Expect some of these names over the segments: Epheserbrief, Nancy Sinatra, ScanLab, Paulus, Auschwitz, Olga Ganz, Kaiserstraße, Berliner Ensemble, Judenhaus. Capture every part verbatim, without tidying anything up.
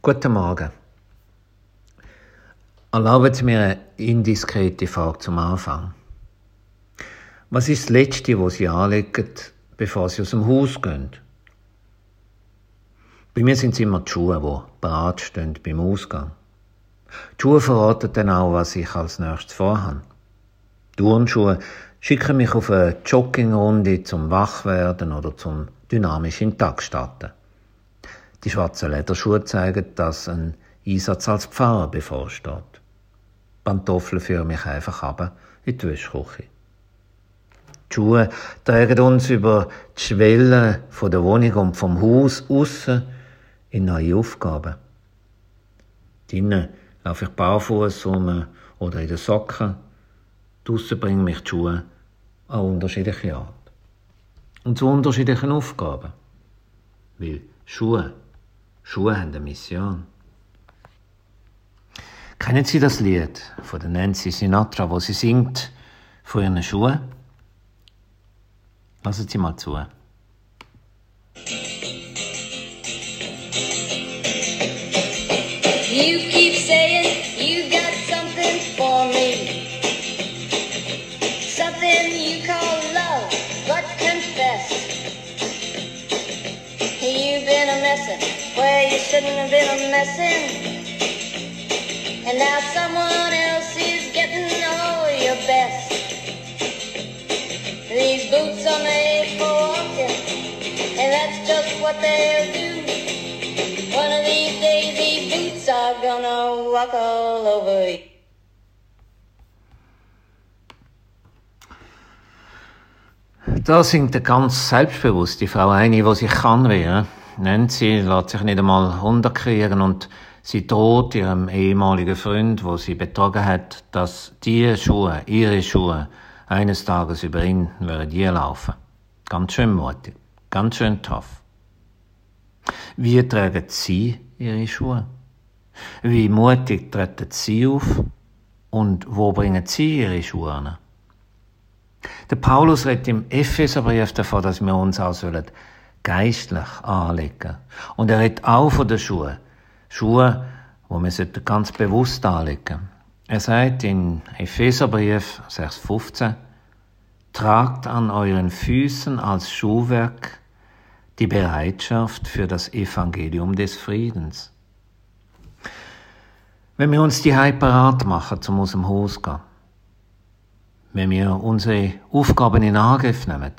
Guten Morgen. Erlauben Sie mir eine indiskrete Frage zum Anfang. Was ist das Letzte, was Sie anlegen, bevor Sie aus dem Haus gehen? Bei mir sind es immer die Schuhe, die bereit stehen beim Ausgang. Die Schuhe verraten dann auch, was ich als nächstes vorhabe. Turnschuhe schicken mich auf eine Joggingrunde zum Wachwerden oder zum dynamisch in den Tag starten. Die schwarzen Lederschuhe zeigen, dass ein Einsatz als Pfarrer bevorsteht. Pantoffeln führen mich einfach runter in die Wäschküche. Die Schuhe tragen uns über die Schwelle von der Wohnung und vom Haus raus in neue Aufgaben. Drinnen laufe ich barfuß rum oder in den Socken. Draussen bringen mich die Schuhe an unterschiedliche Art und zu unterschiedlichen Aufgaben. Weil Schuhe, Schuhe haben eine Mission. Kennen Sie das Lied von der Nancy Sinatra, wo sie singt von ihren Schuhen? Lassen Sie mal zu. You keep saying you got something for me, something you call love, but confess you've been a messin' where you shouldn't have been a messin', and now someone else is getting all your best. These boots are made for walking, and that's just what they'll do. One of these days these boots are gonna walk all over you. Da singt eine ganz selbstbewusste Frau, eine, die sich kann wehren. Nancy lässt sich nicht einmal runterkriegen und sie droht ihrem ehemaligen Freund, wo sie betrogen hat, dass die Schuhe, ihre Schuhe, eines Tages über ihn werden die laufen. Ganz schön mutig, ganz schön tough. Wie tragen Sie Ihre Schuhe? Wie mutig treten Sie auf? Und wo bringen Sie Ihre Schuhe an? Der Paulus redet im Epheserbrief davon, dass wir uns auch geistlich anlegen. Und er redet auch von den Schuhen. Schuhe, die wir ganz bewusst anlegen. Er sagt in Epheserbrief sechs fünfzehn, tragt an euren Füßen als Schuhwerk die Bereitschaft für das Evangelium des Friedens. Wenn wir uns die Heim parat machen, zum aus dem Haus zu gehen, wenn wir unsere Aufgaben in Angriff nehmen,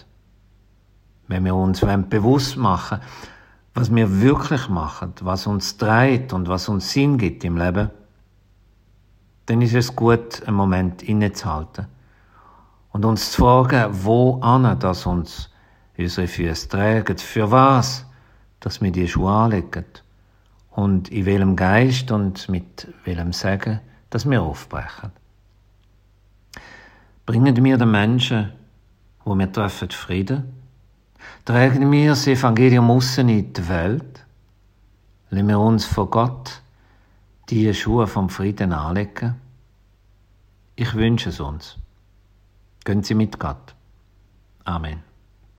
wenn wir uns bewusst machen, was wir wirklich machen, was uns treibt und was uns Sinn gibt im Leben, dann ist es gut, einen Moment innezuhalten und uns zu fragen, wo an, dass uns unsere Füße tragen, für was, dass wir die Schuhe anlegen und in welchem Geist und mit welchem Segen, dass wir aufbrechen. Bringen wir den Menschen, die wir treffen, Frieden? Tragen wir das Evangelium aussen in die Welt? Lassen wir uns von Gott die Schuhe vom Frieden anlegen? Ich wünsche es uns. Gehen Sie mit Gott. Amen.